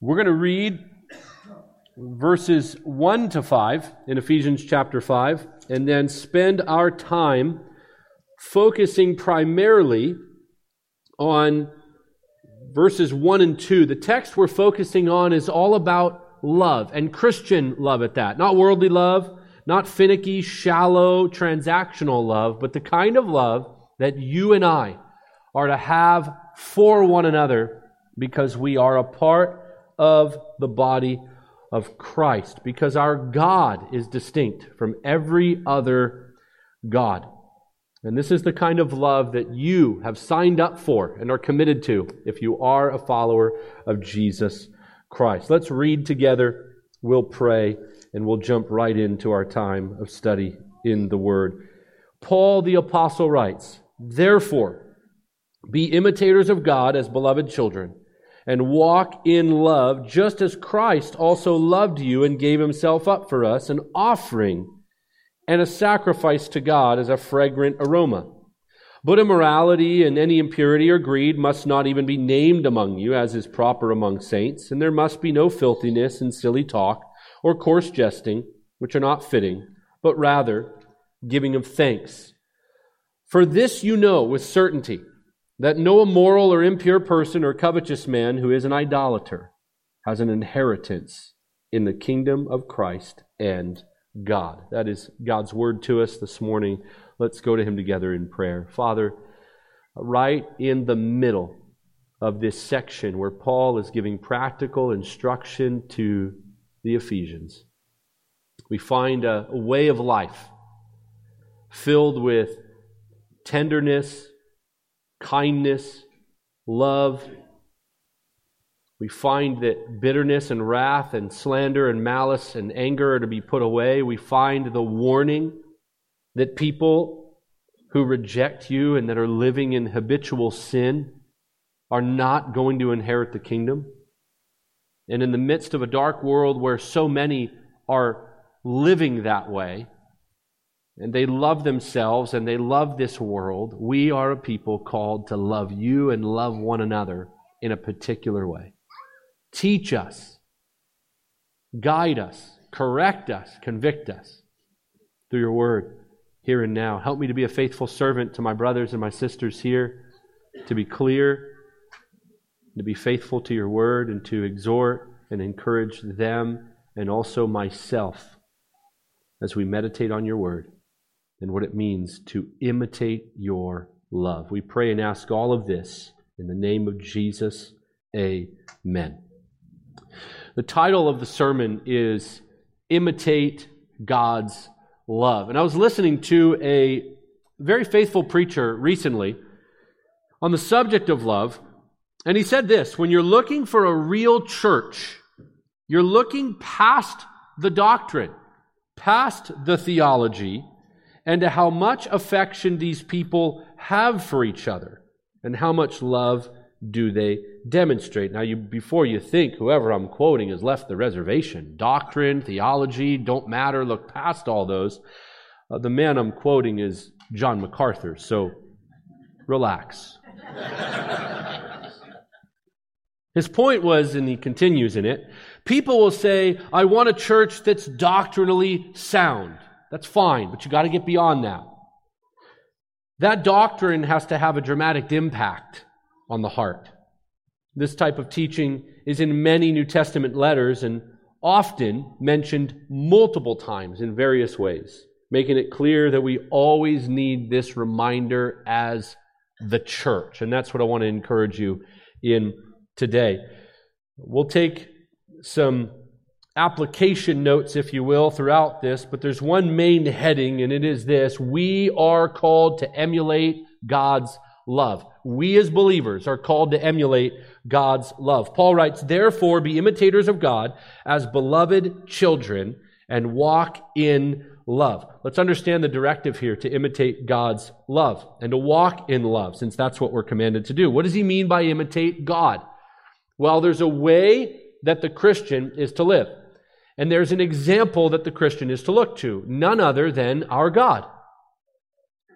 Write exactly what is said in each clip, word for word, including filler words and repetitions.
We're going to read verses one to five in Ephesians chapter five, and then spend our time focusing primarily on verses one and two. The text we're focusing on is all about love, and Christian love at that. Not worldly love, not finicky, shallow, transactional love, but the kind of love that you and I are to have for one another because we are a part of the body of Christ, because our God is distinct from every other God. And this is the kind of love that you have signed up for and are committed to if you are a follower of Jesus Christ. Let's read together, we'll pray, and we'll jump right into our time of study in the Word. Paul the Apostle writes, "Therefore, be imitators of God as beloved children, and walk in love, just as Christ also loved you and gave himself up for us, an offering and a sacrifice to God as a fragrant aroma. But immorality and any impurity or greed must not even be named among you, as is proper among saints, and there must be no filthiness and silly talk, or coarse jesting, which are not fitting, but rather giving of thanks. For this you know with certainty, that no immoral or impure person or covetous man who is an idolater has an inheritance in the kingdom of Christ and God." That is God's word to us this morning. Let's go to Him together in prayer. Father, right in the middle of this section where Paul is giving practical instruction to the Ephesians, we find a, a way of life filled with tenderness, kindness, love. We find that bitterness and wrath and slander and malice and anger are to be put away. We find the warning that people who reject you and that are living in habitual sin are not going to inherit the kingdom. And in the midst of a dark world where so many are living that way, and they love themselves and they love this world, we are a people called to love you and love one another in a particular way. Teach us, guide us, correct us, convict us through your word here and now. Help me to be a faithful servant to my brothers and my sisters here, to be clear, to be faithful to your word, and to exhort and encourage them and also myself as we meditate on your word and what it means to imitate your love. We pray and ask all of this in the name of Jesus. Amen. The title of the sermon is Imitate God's Love. And I was listening to a very faithful preacher recently on the subject of love, and he said this: when you're looking for a real church, you're looking past the doctrine, past the theology, and to how much affection these people have for each other, and how much love do they demonstrate. Now, you, before you think whoever I'm quoting has left the reservation, doctrine, theology, don't matter, look past all those. Uh, the man I'm quoting is John MacArthur, so relax. His point was, and he continues in it, people will say, I want a church that's doctrinally sound. That's fine, but you got to get beyond that. That doctrine has to have a dramatic impact on the heart. This type of teaching is in many New Testament letters and often mentioned multiple times in various ways, making it clear that we always need this reminder as the church. And that's what I want to encourage you in today. We'll take some application notes, if you will, throughout this, but there's one main heading, and it is this: we are called to emulate God's love. We as believers are called to emulate God's love. Paul writes, "Therefore, be imitators of God as beloved children and walk in love." Let's understand the directive here to imitate God's love and to walk in love, since that's what we're commanded to do. What does he mean by imitate God? Well, there's a way that the Christian is to live, and there's an example that the Christian is to look to, none other than our God.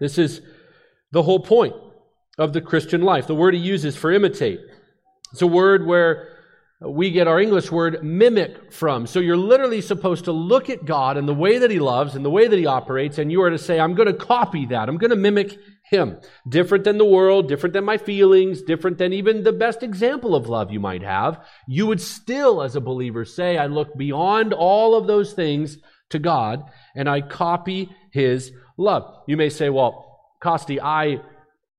This is the whole point of the Christian life. The word he uses for imitate, it's a word where we get our English word mimic from. So you're literally supposed to look at God and the way that he loves and the way that he operates, and you are to say, I'm going to copy that. I'm going to mimic him. Different than the world, different than my feelings, different than even the best example of love you might have. You would still, as a believer, say, I look beyond all of those things to God, and I copy his love. You may say, well, Kosti, I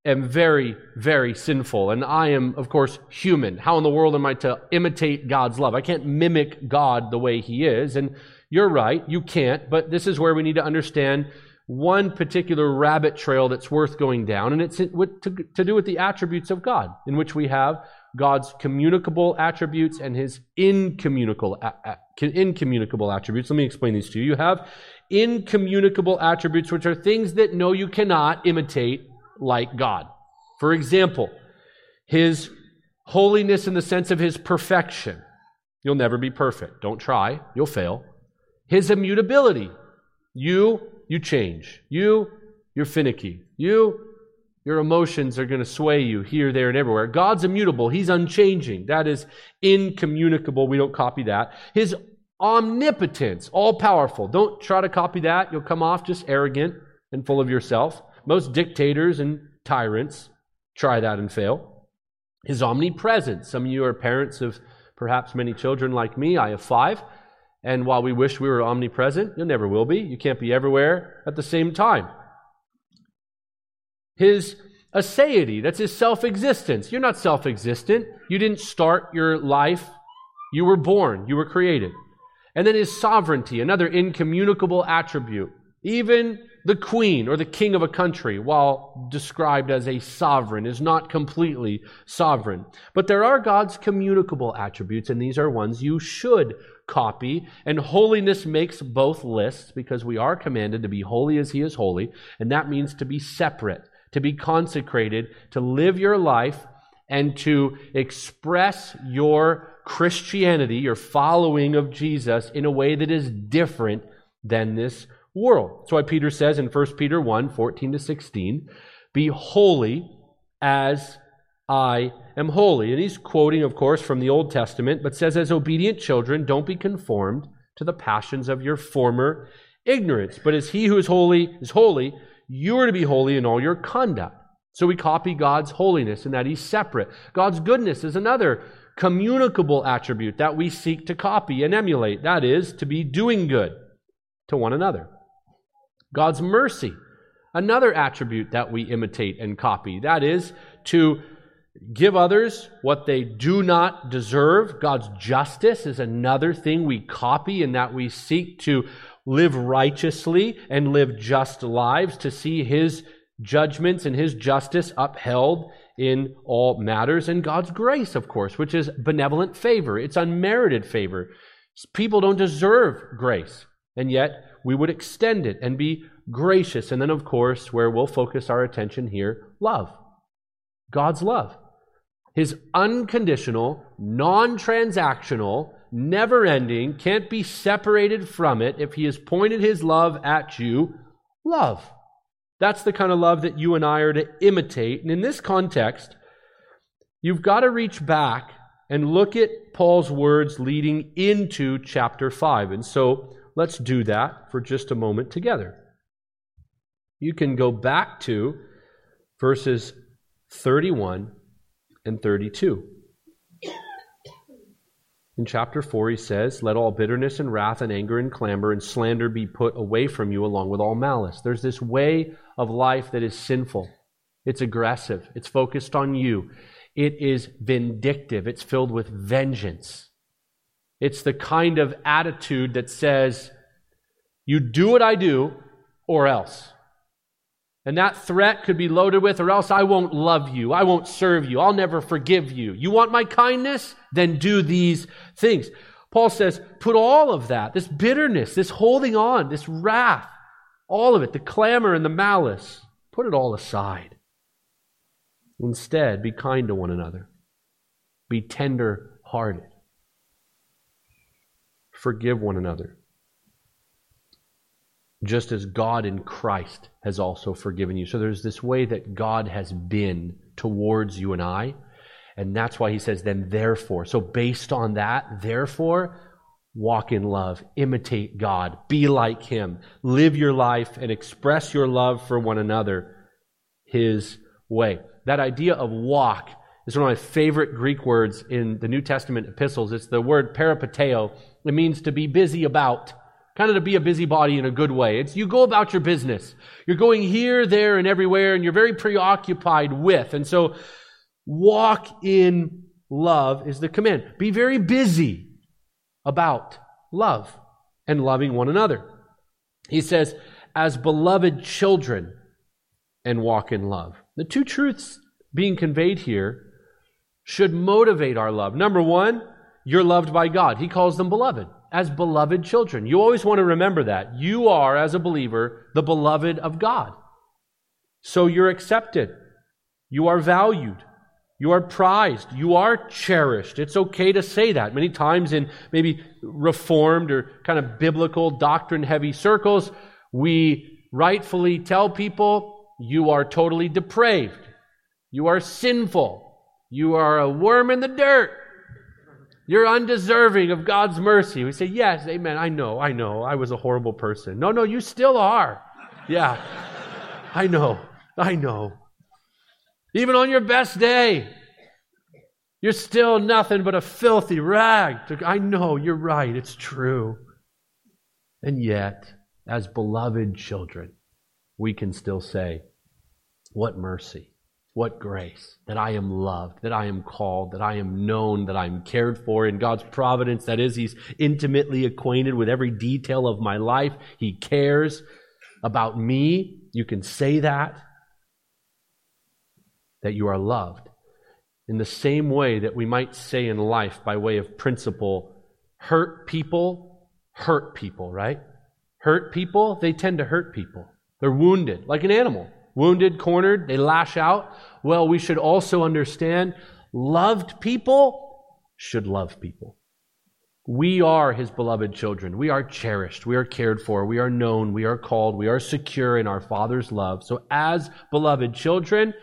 am very, very sinful, and I am, of course, human. How in the world am I to imitate God's love? I can't mimic God the way he is, and you're right, you can't, but this is where we need to understand one particular rabbit trail that's worth going down, and it's to do with the attributes of God, in which we have God's communicable attributes and his incommunicable incommunicable attributes. Let me explain these to you. You have incommunicable attributes, which are things that no, you cannot imitate like God. For example, his holiness in the sense of his perfection. You'll never be perfect. Don't try. You'll fail. His immutability. You, you change. You, you're finicky. You, your emotions are going to sway you here, there, and everywhere. God's immutable. He's unchanging. That is incommunicable. We don't copy that. His omnipotence, all-powerful. Don't try to copy that. You'll come off just arrogant and full of yourself. Most dictators and tyrants try that and fail. His omnipresence. Some of you are parents of perhaps many children like me. I have five. And while we wish we were omnipresent, you never will be. You can't be everywhere at the same time. His aseity. That's his self-existence. You're not self-existent. You didn't start your life. You were born. You were created. And then his sovereignty. Another incommunicable attribute. Even the queen or the king of a country, while described as a sovereign, is not completely sovereign. But there are God's communicable attributes, and these are ones you should copy. And holiness makes both lists, because we are commanded to be holy as he is holy. And that means to be separate, to be consecrated, to live your life, and to express your Christianity, your following of Jesus, in a way that is different than this world. That's why Peter says in First Peter one, fourteen to sixteen, be holy as I am holy. And he's quoting, of course, from the Old Testament, but says, as obedient children, don't be conformed to the passions of your former ignorance. But as he who is holy is holy, you are to be holy in all your conduct. So we copy God's holiness in that he's separate. God's goodness is another communicable attribute that we seek to copy and emulate. That is, to be doing good to one another. God's mercy, another attribute that we imitate and copy. That is to give others what they do not deserve. God's justice is another thing we copy, in that we seek to live righteously and live just lives, to see his judgments and his justice upheld in all matters. And God's grace, of course, which is benevolent favor. It's unmerited favor. People don't deserve grace, and yet we would extend it and be gracious. And then, of course, where we'll focus our attention here, love. God's love. His unconditional, non-transactional, never-ending, can't be separated from it. If he has pointed his love at you, love. That's the kind of love that you and I are to imitate. And in this context, you've got to reach back and look at Paul's words leading into chapter five. And so let's do that for just a moment together. You can go back to verses thirty-one and thirty-two. In chapter four, he says, let all bitterness and wrath and anger and clamor and slander be put away from you, along with all malice. There's this way of life that is sinful. It's aggressive. It's focused on you. It is vindictive. It's filled with vengeance. It's the kind of attitude that says, you do what I do, or else. And that threat could be loaded with, or else I won't love you, I won't serve you, I'll never forgive you. You want my kindness? Then do these things. Paul says, put all of that, this bitterness, this holding on, this wrath, all of it, the clamor and the malice, put it all aside. Instead, be kind to one another. Be tender-hearted. Forgive one another, just as God in Christ has also forgiven you. So there's this way that God has been towards you and I, and that's why he says, then therefore. So based on that, therefore, walk in love, imitate God, be like him, live your life, and express your love for one another his way. That idea of walk is one of my favorite Greek words in the New Testament epistles. It's the word peripateo. It means to be busy about. Kind of to be a busybody in a good way. It's you go about your business. You're going here, there, and everywhere, and you're very preoccupied with. And so, walk in love is the command. Be very busy about love and loving one another. He says, as beloved children, and walk in love. The two truths being conveyed here should motivate our love. Number one, you're loved by God. He calls them beloved. As beloved children. You always want to remember that. You are, as a believer, the beloved of God. So you're accepted. You are valued. You are prized. You are cherished. It's okay to say that. Many times in maybe Reformed or kind of biblical doctrine-heavy circles, we rightfully tell people, you are totally depraved. You are sinful. You are a worm in the dirt. You're undeserving of God's mercy. We say, yes, amen, I know, I know, I was a horrible person. No, no, you still are. Yeah, I know, I know. Even on your best day, you're still nothing but a filthy rag. I know, you're right, it's true. And yet, as beloved children, we can still say, what mercy. What grace, that I am loved, that I am called, that I am known, that I am cared for in God's providence. That is, he's intimately acquainted with every detail of my life. He cares about me. You can say that, that you are loved. In the same way that we might say in life, by way of principle, hurt people, hurt people, right? Hurt people, they tend to hurt people. They're wounded, like an animal. Wounded, cornered, they lash out. Well, we should also understand loved people should love people. We are his beloved children. We are cherished. We are cared for. We are known. We are called. We are secure in our Father's love. So as beloved children,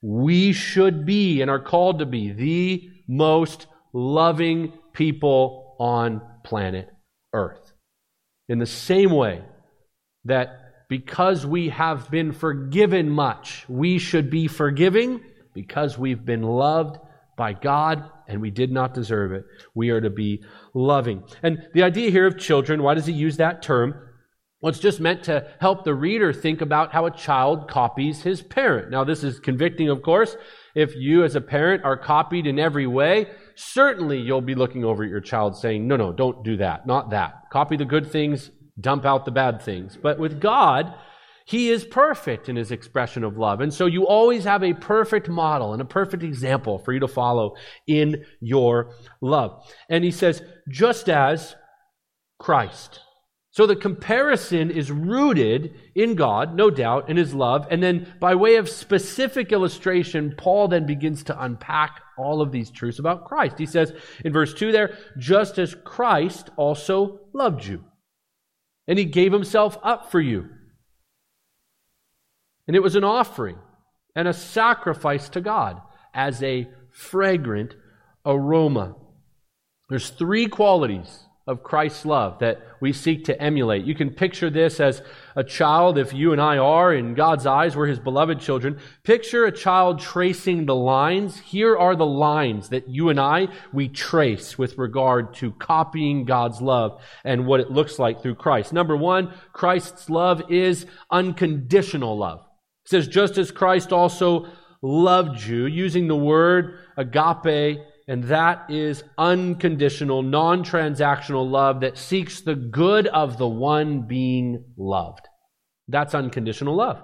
we should be and are called to be the most loving people on planet Earth. In the same way that because we have been forgiven much, we should be forgiving because we've been loved by God and we did not deserve it. We are to be loving. And the idea here of children, why does he use that term? Well, it's just meant to help the reader think about how a child copies his parent. Now, this is convicting, of course. If you as a parent are copied in every way, certainly you'll be looking over at your child saying, no, no, don't do that, not that. Copy the good things. Dump out the bad things. But with God, he is perfect in his expression of love. And so you always have a perfect model and a perfect example for you to follow in your love. And he says, just as Christ. So the comparison is rooted in God, no doubt, in his love. And then by way of specific illustration, Paul then begins to unpack all of these truths about Christ. He says in verse two there, just as Christ also loved you. And he gave himself up for you. And it was an offering and a sacrifice to God as a fragrant aroma. There's three qualities of Christ's love that we seek to emulate. You can picture this as a child, if you and I are, in God's eyes, we're his beloved children. Picture a child tracing the lines. Here are the lines that you and I, we trace with regard to copying God's love and what it looks like through Christ. Number one, Christ's love is unconditional love. It says, just as Christ also loved you, using the word agape, and that is unconditional, non-transactional love that seeks the good of the one being loved. That's unconditional love.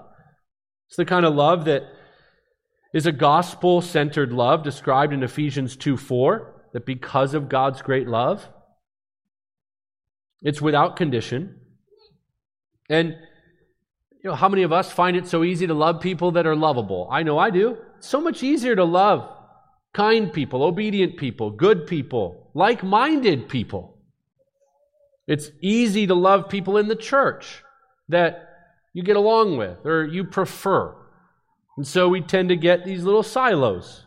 It's the kind of love that is a gospel-centered love described in Ephesians two four, that because of God's great love, it's without condition. And you know, how many of us find it so easy to love people that are lovable? I know I do. It's so much easier to love kind people, obedient people, good people, like-minded people. It's easy to love people in the church that you get along with or you prefer. And so we tend to get these little silos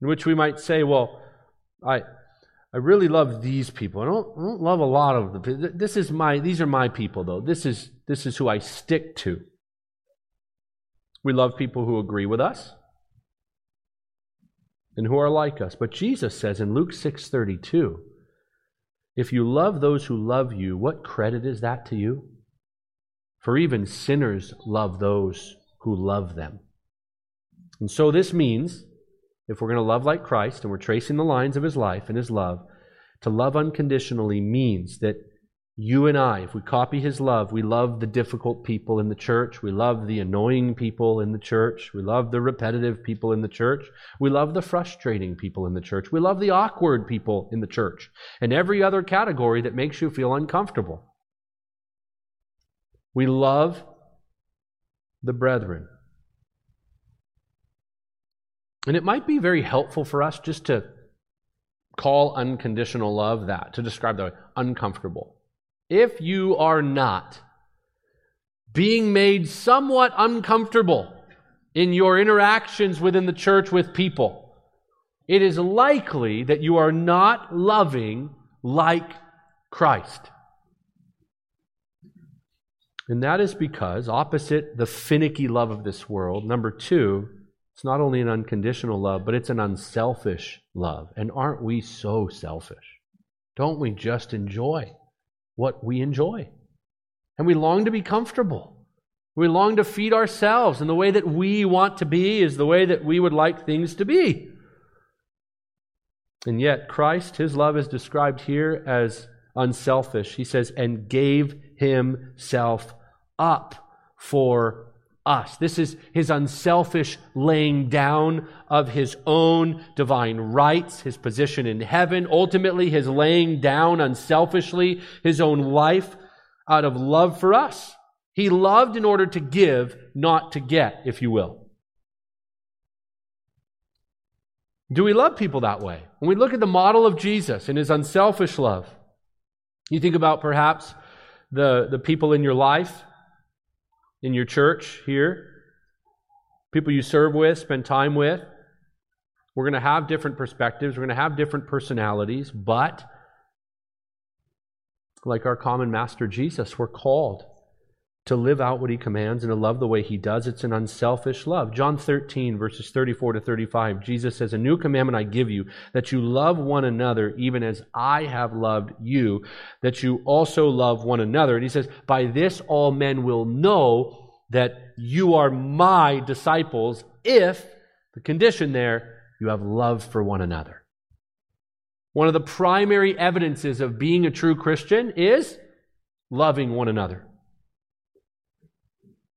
in which we might say, well, I I really love these people. I don't, I don't love a lot of them. This is my, these are my people, though. This is, this is who I stick to. We love people who agree with us and who are like us. But Jesus says in Luke six thirty-two, if you love those who love you, what credit is that to you? For even sinners love those who love them. And so this means, if we're going to love like Christ, and we're tracing the lines of His life and His love, to love unconditionally means that you and I, if we copy His love, we love the difficult people in the church, we love the annoying people in the church, we love the repetitive people in the church, we love the frustrating people in the church, we love the awkward people in the church, and every other category that makes you feel uncomfortable. We love the brethren. And it might be very helpful for us just to call unconditional love that, to describe that way, uncomfortable. If you are not being made somewhat uncomfortable in your interactions within the church with people, it is likely that you are not loving like Christ. And that is because, opposite the finicky love of this world, number two, it's not only an unconditional love, but it's an unselfish love. And aren't we so selfish? Don't we just enjoy what we enjoy? And we long to be comfortable. We long to feed ourselves, and the way that we want to be is the way that we would like things to be. And yet Christ, His love is described here as unselfish. He says, and gave Himself up for us. This is His unselfish laying down of His own divine rights, His position in heaven, ultimately His laying down unselfishly His own life out of love for us. He loved in order to give, not to get, if you will. Do we love people that way? When we look at the model of Jesus and His unselfish love, you think about perhaps the, the people in your life, in your church here, people you serve with, spend time with. We're going to have different perspectives. We're going to have different personalities. But like our common master Jesus, we're called to live out what He commands and to love the way He does. It's an unselfish love. John thirteen, verses thirty-four to thirty-five, Jesus says, a new commandment I give you, that you love one another even as I have loved you, that you also love one another. And He says, by this all men will know that you are my disciples if, the condition there, you have love for one another. One of the primary evidences of being a true Christian is loving one another.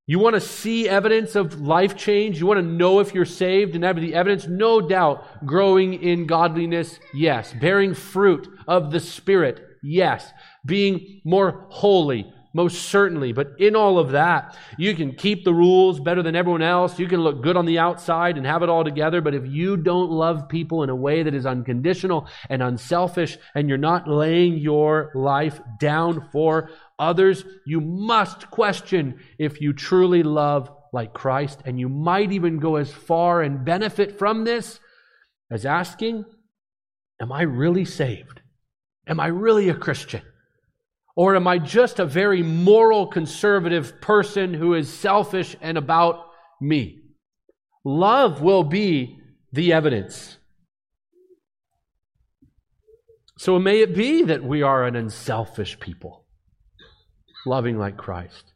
You want to see evidence of life change? You want to know if you're saved and have the evidence? No doubt. Growing in godliness? Yes. Bearing fruit of the Spirit? Yes. Being more holy? Most certainly. But in all of that, you can keep the rules better than everyone else. You can look good on the outside and have it all together. But if you don't love people in a way that is unconditional and unselfish, and you're not laying your life down for others, you must question if you truly love like Christ, and you might even go as far and benefit from this as asking, am I really saved? Am I really a Christian? Or am I just a very moral, conservative person who is selfish and about me? Love will be the evidence. So may it be that we are an unselfish people, loving like Christ.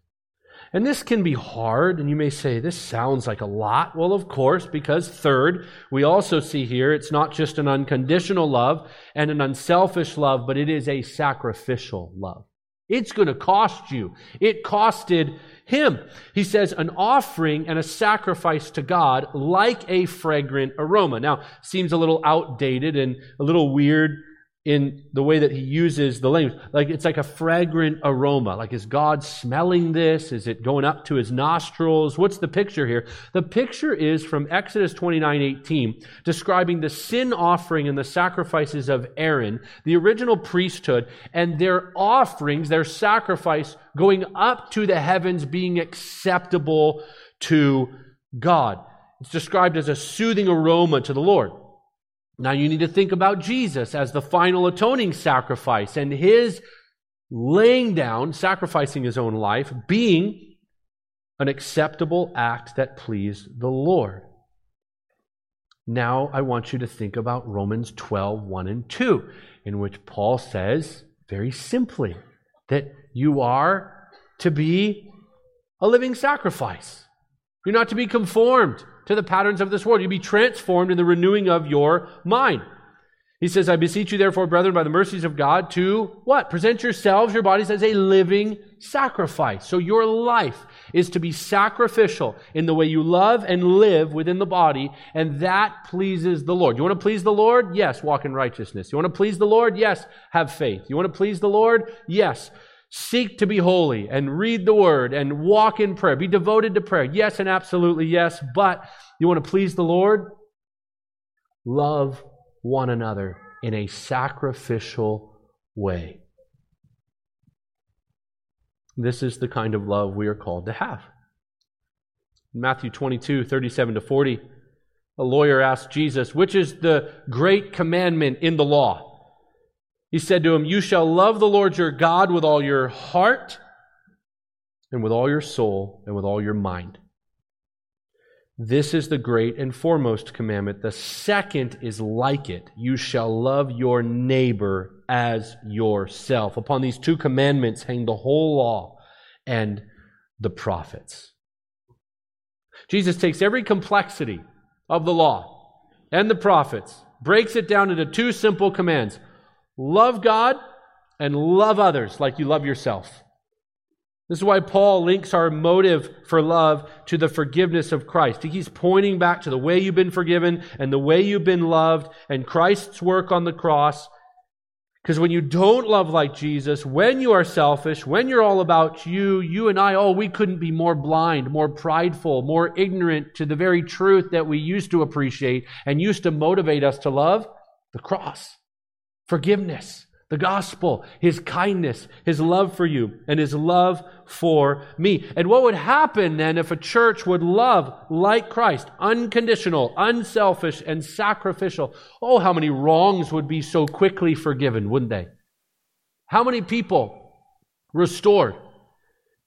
And this can be hard, and you may say, this sounds like a lot. Well, of course, because third, we also see here, it's not just an unconditional love and an unselfish love, but it is a sacrificial love. It's going to cost you. It costed him. He says, an offering and a sacrifice to God like a fragrant aroma. Now, seems a little outdated and a little weird in the way that he uses the language. Like, it's like a fragrant aroma. Like, is God smelling this? Is it going up to his nostrils? What's the picture here? The picture is from Exodus twenty-nine eighteen, describing the sin offering and the sacrifices of Aaron, the original priesthood, and their offerings, their sacrifice, going up to the heavens, being acceptable to God. It's described as a soothing aroma to the Lord. Now you need to think about Jesus as the final atoning sacrifice and his laying down, sacrificing his own life, being an acceptable act that pleased the Lord. Now I want you to think about Romans twelve, one and two, in which Paul says very simply that you are to be a living sacrifice. You're not to be conformed to the patterns of this world. You'll be transformed in the renewing of your mind. He says, I beseech you therefore, brethren, by the mercies of God, to what? Present yourselves, your bodies, as a living sacrifice. So your life is to be sacrificial in the way you love and live within the body, and that pleases the Lord. You want to please the Lord? Yes, walk in righteousness. You want to please the Lord? Yes, have faith. You want to please the Lord? Yes, seek to be holy and read the Word and walk in prayer. Be devoted to prayer. Yes, and absolutely yes, but you want to please the Lord? Love one another in a sacrificial way. This is the kind of love we are called to have. Matthew twenty-two, thirty-seven to forty, a lawyer asked Jesus, which is the great commandment in the law? He said to him, you shall love the Lord your God with all your heart and with all your soul and with all your mind. This is the great and foremost commandment. The second is like it. You shall love your neighbor as yourself. Upon these two commandments hang the whole law and the prophets. Jesus takes every complexity of the law and the prophets, breaks it down into two simple commands. Love God and love others like you love yourself. This is why Paul links our motive for love to the forgiveness of Christ. He's pointing back to the way you've been forgiven and the way you've been loved and Christ's work on the cross. Because when you don't love like Jesus, when you are selfish, when you're all about you, you and I, oh, we couldn't be more blind, more prideful, more ignorant to the very truth that we used to appreciate and used to motivate us to love, the cross. Forgiveness, the gospel, his kindness, his love for you, and his love for me. And what would happen then if a church would love like Christ, unconditional, unselfish, and sacrificial? Oh, how many wrongs would be so quickly forgiven, wouldn't they? How many people restored,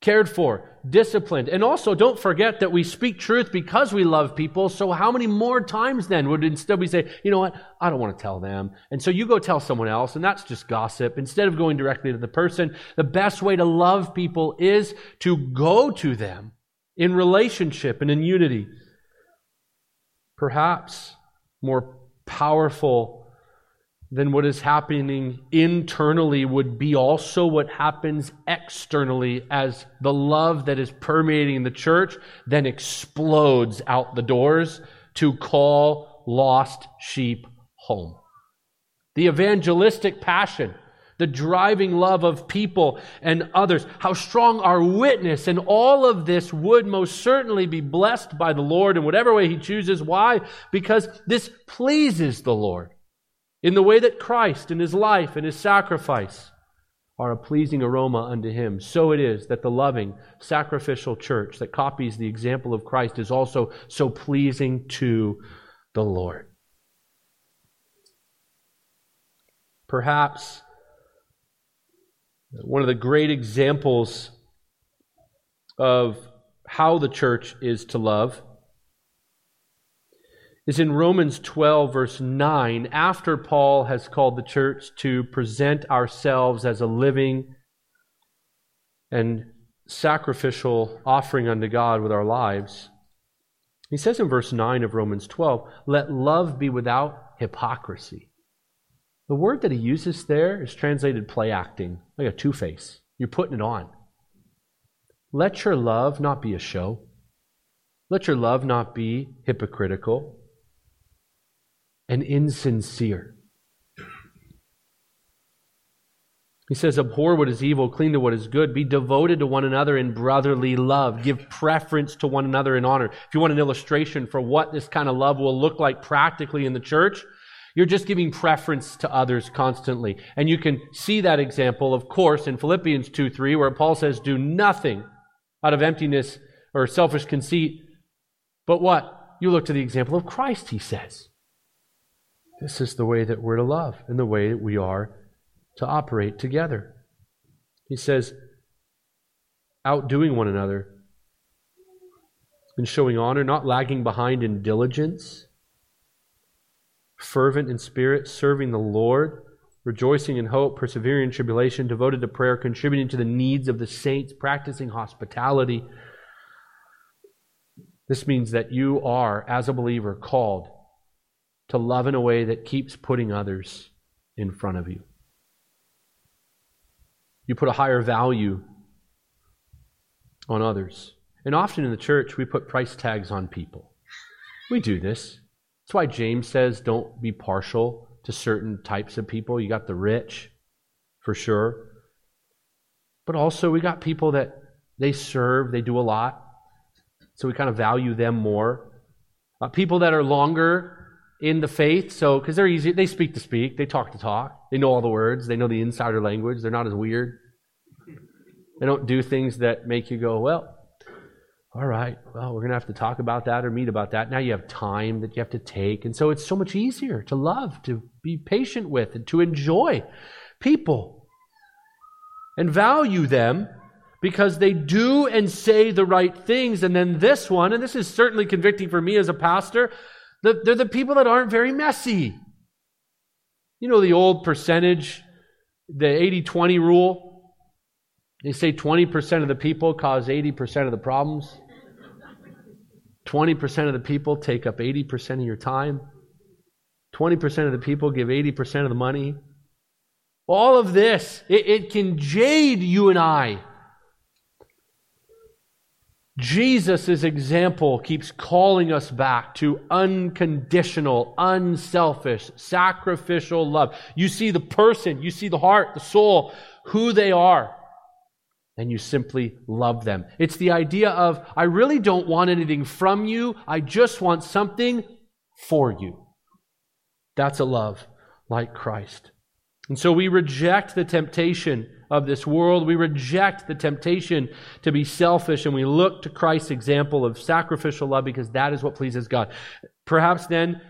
cared for, disciplined? And also, don't forget that we speak truth because we love people. So how many more times then would instead we say, you know what, I don't want to tell them. And so you go tell someone else, and that's just gossip. Instead of going directly to the person, the best way to love people is to go to them in relationship and in unity. Perhaps more powerful then what is happening internally would be also what happens externally as the love that is permeating the church then explodes out the doors to call lost sheep home. The evangelistic passion, the driving love of people and others, how strong our witness, and all of this would most certainly be blessed by the Lord in whatever way He chooses. Why? Because this pleases the Lord. In the way that Christ and His life and His sacrifice are a pleasing aroma unto Him, so it is that the loving, sacrificial church that copies the example of Christ is also so pleasing to the Lord. Perhaps one of the great examples of how the church is to love is in Romans twelve, verse nine, after Paul has called the church to present ourselves as a living and sacrificial offering unto God with our lives. He says in verse nine of Romans twelve, let love be without hypocrisy. The word that he uses there is translated play acting, like a two-face. You're putting it on. Let your love not be a show. Let your love not be hypocritical and insincere. He says, abhor what is evil, cling to what is good, be devoted to one another in brotherly love, give preference to one another in honor. If you want an illustration for what this kind of love will look like practically in the church, you're just giving preference to others constantly. And you can see that example, of course, in Philippians two three, where Paul says, do nothing out of emptiness or selfish conceit, but what? You look to the example of Christ, he says. This is the way that we're to love and the way that we are to operate together. He says, outdoing one another and showing honor, not lagging behind in diligence, fervent in spirit, serving the Lord, rejoicing in hope, persevering in tribulation, devoted to prayer, contributing to the needs of the saints, practicing hospitality. This means that you are, as a believer, called to love in a way that keeps putting others in front of you. You put a higher value on others. And often in the church, we put price tags on people. We do this. That's why James says don't be partial to certain types of people. You got the rich, for sure. But also we got people that they serve, they do a lot. So we kind of value them more. Uh, people that are longer in the faith, so because they're easy, they speak to speak, they talk to talk, they know all the words, they know the insider language, they're not as weird. They don't do things that make you go, well, all right, well, we're going to have to talk about that or meet about that. Now you have time that you have to take, and so it's so much easier to love, to be patient with, and to enjoy people and value them because they do and say the right things. And then this one, and this is certainly convicting for me as a pastor, they're the people that aren't very messy. You know the old percentage, the eighty twenty rule? They say twenty percent of the people cause eighty percent of the problems. twenty percent of the people take up eighty percent of your time. twenty percent of the people give eighty percent of the money. All of this, it, it can jade you and I. Jesus' example keeps calling us back to unconditional, unselfish, sacrificial love. You see the person, you see the heart, the soul, who they are, and you simply love them. It's the idea of, I really don't want anything from you, I just want something for you. That's a love like Christ. And so we reject the temptation of this world. We reject the temptation to be selfish, and we look to Christ's example of sacrificial love because that is what pleases God. Perhaps then,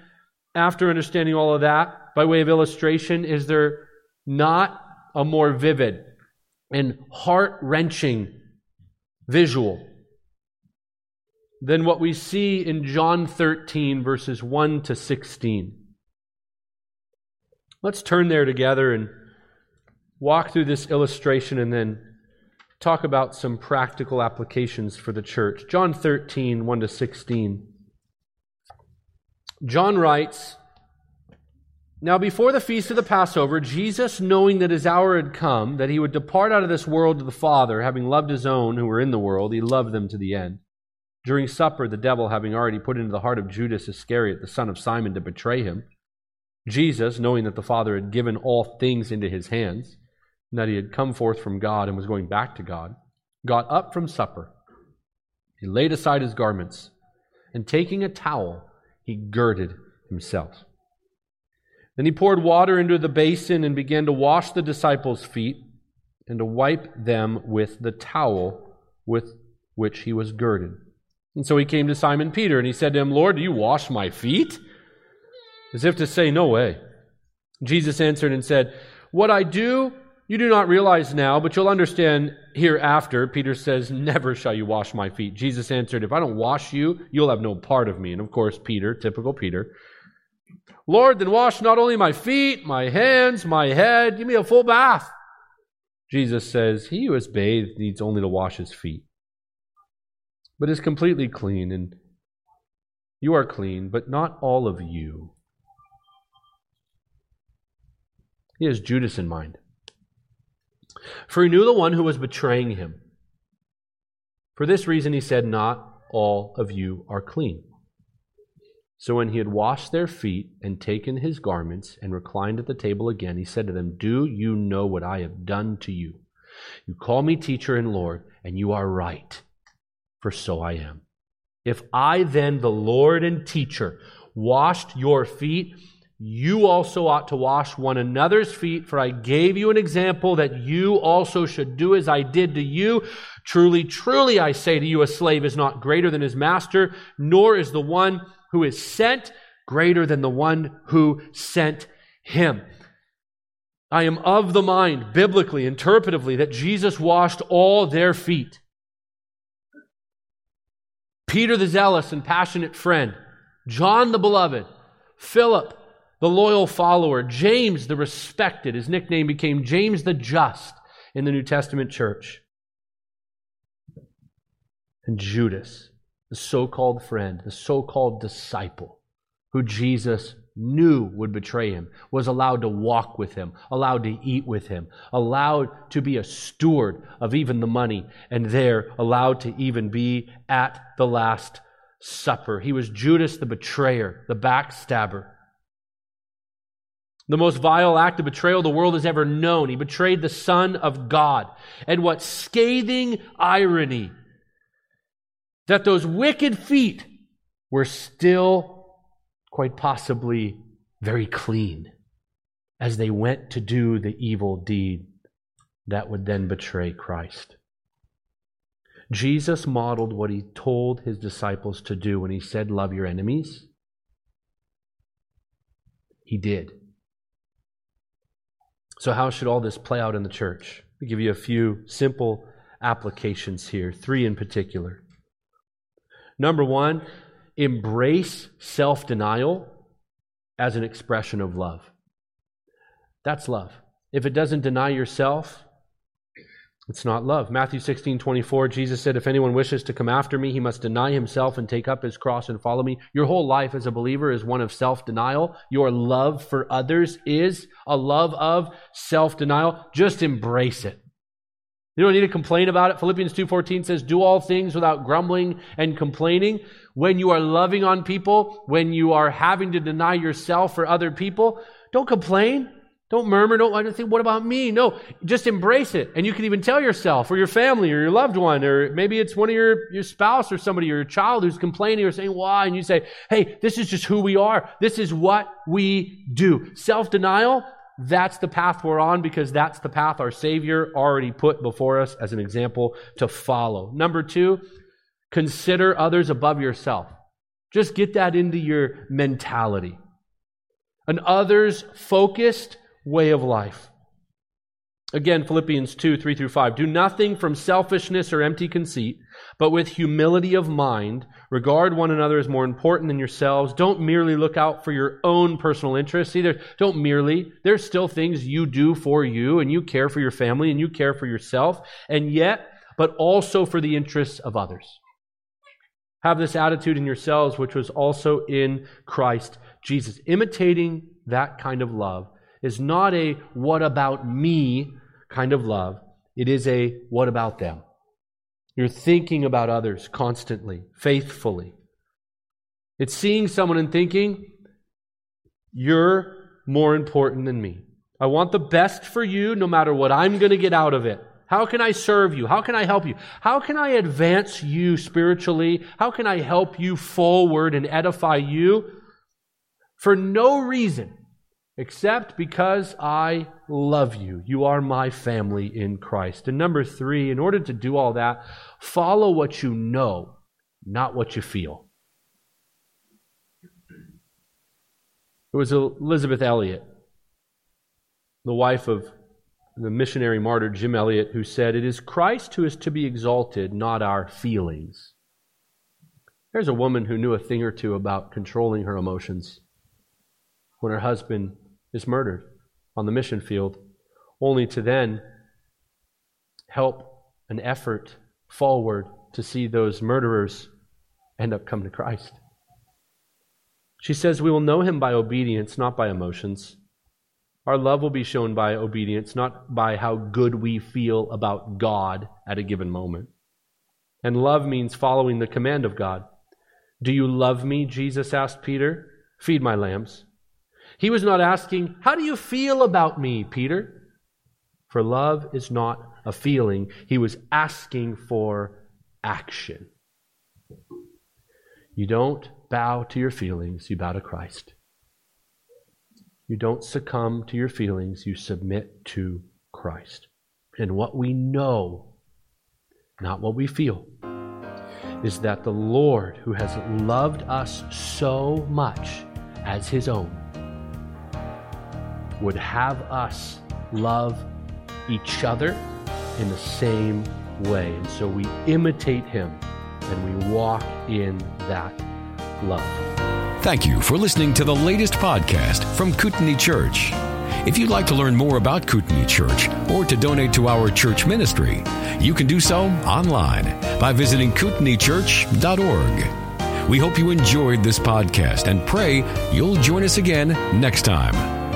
after understanding all of that, by way of illustration, is there not a more vivid and heart-wrenching visual than what we see in John thirteen, verses one to sixteen? Let's turn there together and walk through this illustration and then talk about some practical applications for the church. John thirteen, one to sixteen. John writes, now before the feast of the Passover, Jesus, knowing that his hour had come, that he would depart out of this world to the Father, having loved his own who were in the world, he loved them to the end. During supper, the devil, having already put into the heart of Judas Iscariot, the son of Simon, to betray him, Jesus, knowing that the Father had given all things into his hands, and that he had come forth from God and was going back to God, got up from supper. He laid aside his garments, and taking a towel, he girded himself. Then he poured water into the basin and began to wash the disciples' feet and to wipe them with the towel with which he was girded. And so he came to Simon Peter, and he said to him, Lord, do you wash my feet? As if to say, no way. Jesus answered and said, what I do, you do not realize now, but you'll understand hereafter. Peter says, never shall you wash my feet. Jesus answered, if I don't wash you, you'll have no part of me. And of course, Peter, typical Peter, Lord, then wash not only my feet, my hands, my head, give me a full bath. Jesus says, he who is bathed needs only to wash his feet, but is completely clean, and you are clean, but not all of you. He has Judas in mind. For he knew the one who was betraying him. For this reason he said, not all of you are clean. So when he had washed their feet and taken his garments and reclined at the table again, he said to them, do you know what I have done to you? You call me teacher and Lord, and you are right, for so I am. If I then, the Lord and teacher, washed your feet, you also ought to wash one another's feet, for I gave you an example that you also should do as I did to you. Truly, truly, I say to you, a slave is not greater than his master, nor is the one who is sent greater than the one who sent him. I am of the mind, biblically, interpretively, that Jesus washed all their feet. Peter the zealous and passionate friend, John the beloved, Philip the loyal follower, James the respected. His nickname became James the Just in the New Testament church. And Judas, the so-called friend, the so-called disciple, who Jesus knew would betray him, was allowed to walk with him, allowed to eat with him, allowed to be a steward of even the money, and there allowed to even be at the Last Supper. He was Judas the betrayer, the backstabber. The most vile act of betrayal the world has ever known. He betrayed the Son of God. And what scathing irony that those wicked feet were still quite possibly very clean as they went to do the evil deed that would then betray Christ. Jesus modeled what he told his disciples to do when he said, love your enemies. He did. So how should all this play out in the church? I'll give you a few simple applications here, three in particular. Number one, embrace self-denial as an expression of love. That's love. If it doesn't deny yourself, it's not love. Matthew sixteen twenty-four, Jesus said, if anyone wishes to come after me, he must deny himself and take up his cross and follow me. Your whole life as a believer is one of self-denial. Your love for others is a love of self-denial. Just embrace it. You don't need to complain about it. Philippians two fourteen says, do all things without grumbling and complaining. When you are loving on people, when you are having to deny yourself for other people, don't complain. Don't murmur. Don't, don't think, what about me? No, just embrace it. And you can even tell yourself or your family or your loved one, or maybe it's one of your, your spouse or somebody or your child who's complaining or saying, why? And you say, hey, this is just who we are. This is what we do. Self-denial, that's the path we're on, because that's the path our Savior already put before us as an example to follow. Number two, consider others above yourself. Just get that into your mentality. An others-focused way of life. Again, Philippians two, three through five. Do nothing from selfishness or empty conceit, but with humility of mind, regard one another as more important than yourselves. Don't merely look out for your own personal interests either. Don't merely. There's still things you do for you, and you care for your family, and you care for yourself, and yet, but also for the interests of others. Have this attitude in yourselves, which was also in Christ Jesus. Imitating that kind of love is not a what about me kind of love. It is a what about them. You're thinking about others constantly, faithfully. It's seeing someone and thinking, you're more important than me. I want the best for you no matter what I'm going to get out of it. How can I serve you? How can I help you? How can I advance you spiritually? How can I help you forward and edify you? For no reason except because I love you. You are my family in Christ. And number three, in order to do all that, follow what you know, not what you feel. It was Elizabeth Elliot, the wife of the missionary martyr Jim Elliot, who said, it is Christ who is to be exalted, not our feelings. There's a woman who knew a thing or two about controlling her emotions when her husband is murdered on the mission field, only to then help an effort forward to see those murderers end up come to Christ. She says, we will know him by obedience, not by emotions. Our love will be shown by obedience, not by how good we feel about God at a given moment. And love means following the command of God. Do you love me? Jesus asked Peter. Feed my lambs. He was not asking, how do you feel about me, Peter? For love is not a feeling. He was asking for action. You don't bow to your feelings, you bow to Christ. You don't succumb to your feelings, you submit to Christ. And what we know, not what we feel, is that the Lord, who has loved us so much as His own, would have us love each other in the same way. And so we imitate Him and we walk in that love. Thank you for listening to the latest podcast from Kootenai Church. If you'd like to learn more about Kootenai Church or to donate to our church ministry, you can do so online by visiting kootenai church dot org. We hope you enjoyed this podcast and pray you'll join us again next time.